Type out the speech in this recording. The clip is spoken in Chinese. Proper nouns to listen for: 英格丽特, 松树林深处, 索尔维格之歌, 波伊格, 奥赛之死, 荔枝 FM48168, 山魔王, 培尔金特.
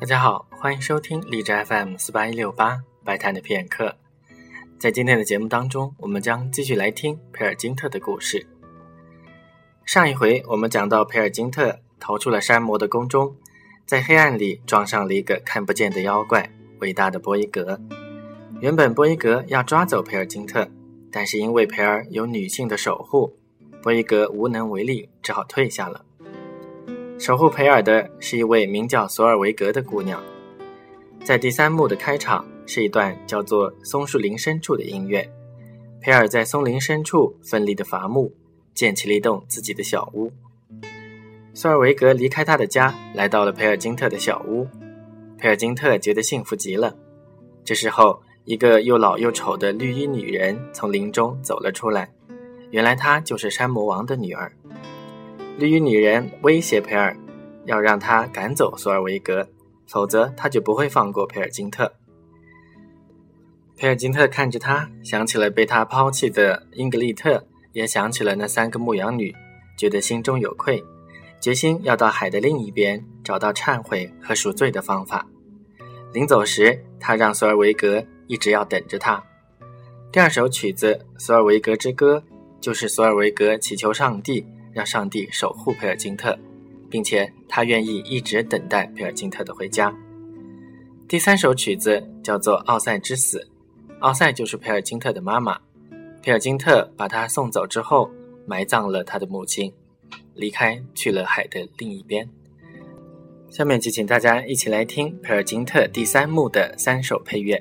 大家好，欢迎收听荔枝 FM48168 白谈的片刻。在今天的节目当中，我们将继续来听培尔金特的故事。上一回我们讲到培尔金特逃出了山魔的宫中，在黑暗里撞上了一个看不见的妖怪，伟大的波伊格。原本波伊格要抓走培尔金特，但是因为培尔有女性的守护，波伊格无能为力，只好退下了。守护培尔的是一位名叫索尔维格的姑娘。在第三幕的开场是一段叫做松树林深处的音乐，培尔在松林深处奋力的伐木，建起了一栋自己的小屋。索尔维格离开他的家，来到了培尔金特的小屋。培尔金特觉得幸福极了。这时候，一个又老又丑的绿衣女人从林中走了出来，原来她就是山魔王的女儿。绿衣女人威胁培尔，要让他赶走索尔维格，否则他就不会放过培尔金特。培尔金特看着他，想起了被他抛弃的英格丽特，也想起了那三个牧羊女，觉得心中有愧，决心要到海的另一边找到忏悔和赎罪的方法。临走时，他让索尔维格一直要等着他。第二首曲子《索尔维格之歌》就是索尔维格祈求上帝，让上帝守护培尔金特，并且他愿意一直等待培尔金特的回家。第三首曲子叫做《奥赛之死》，奥赛就是培尔金特的妈妈。培尔金特把她送走之后，埋葬了他的母亲，离开去了海的另一边。下面就请大家一起来听培尔金特第三幕的三首配乐。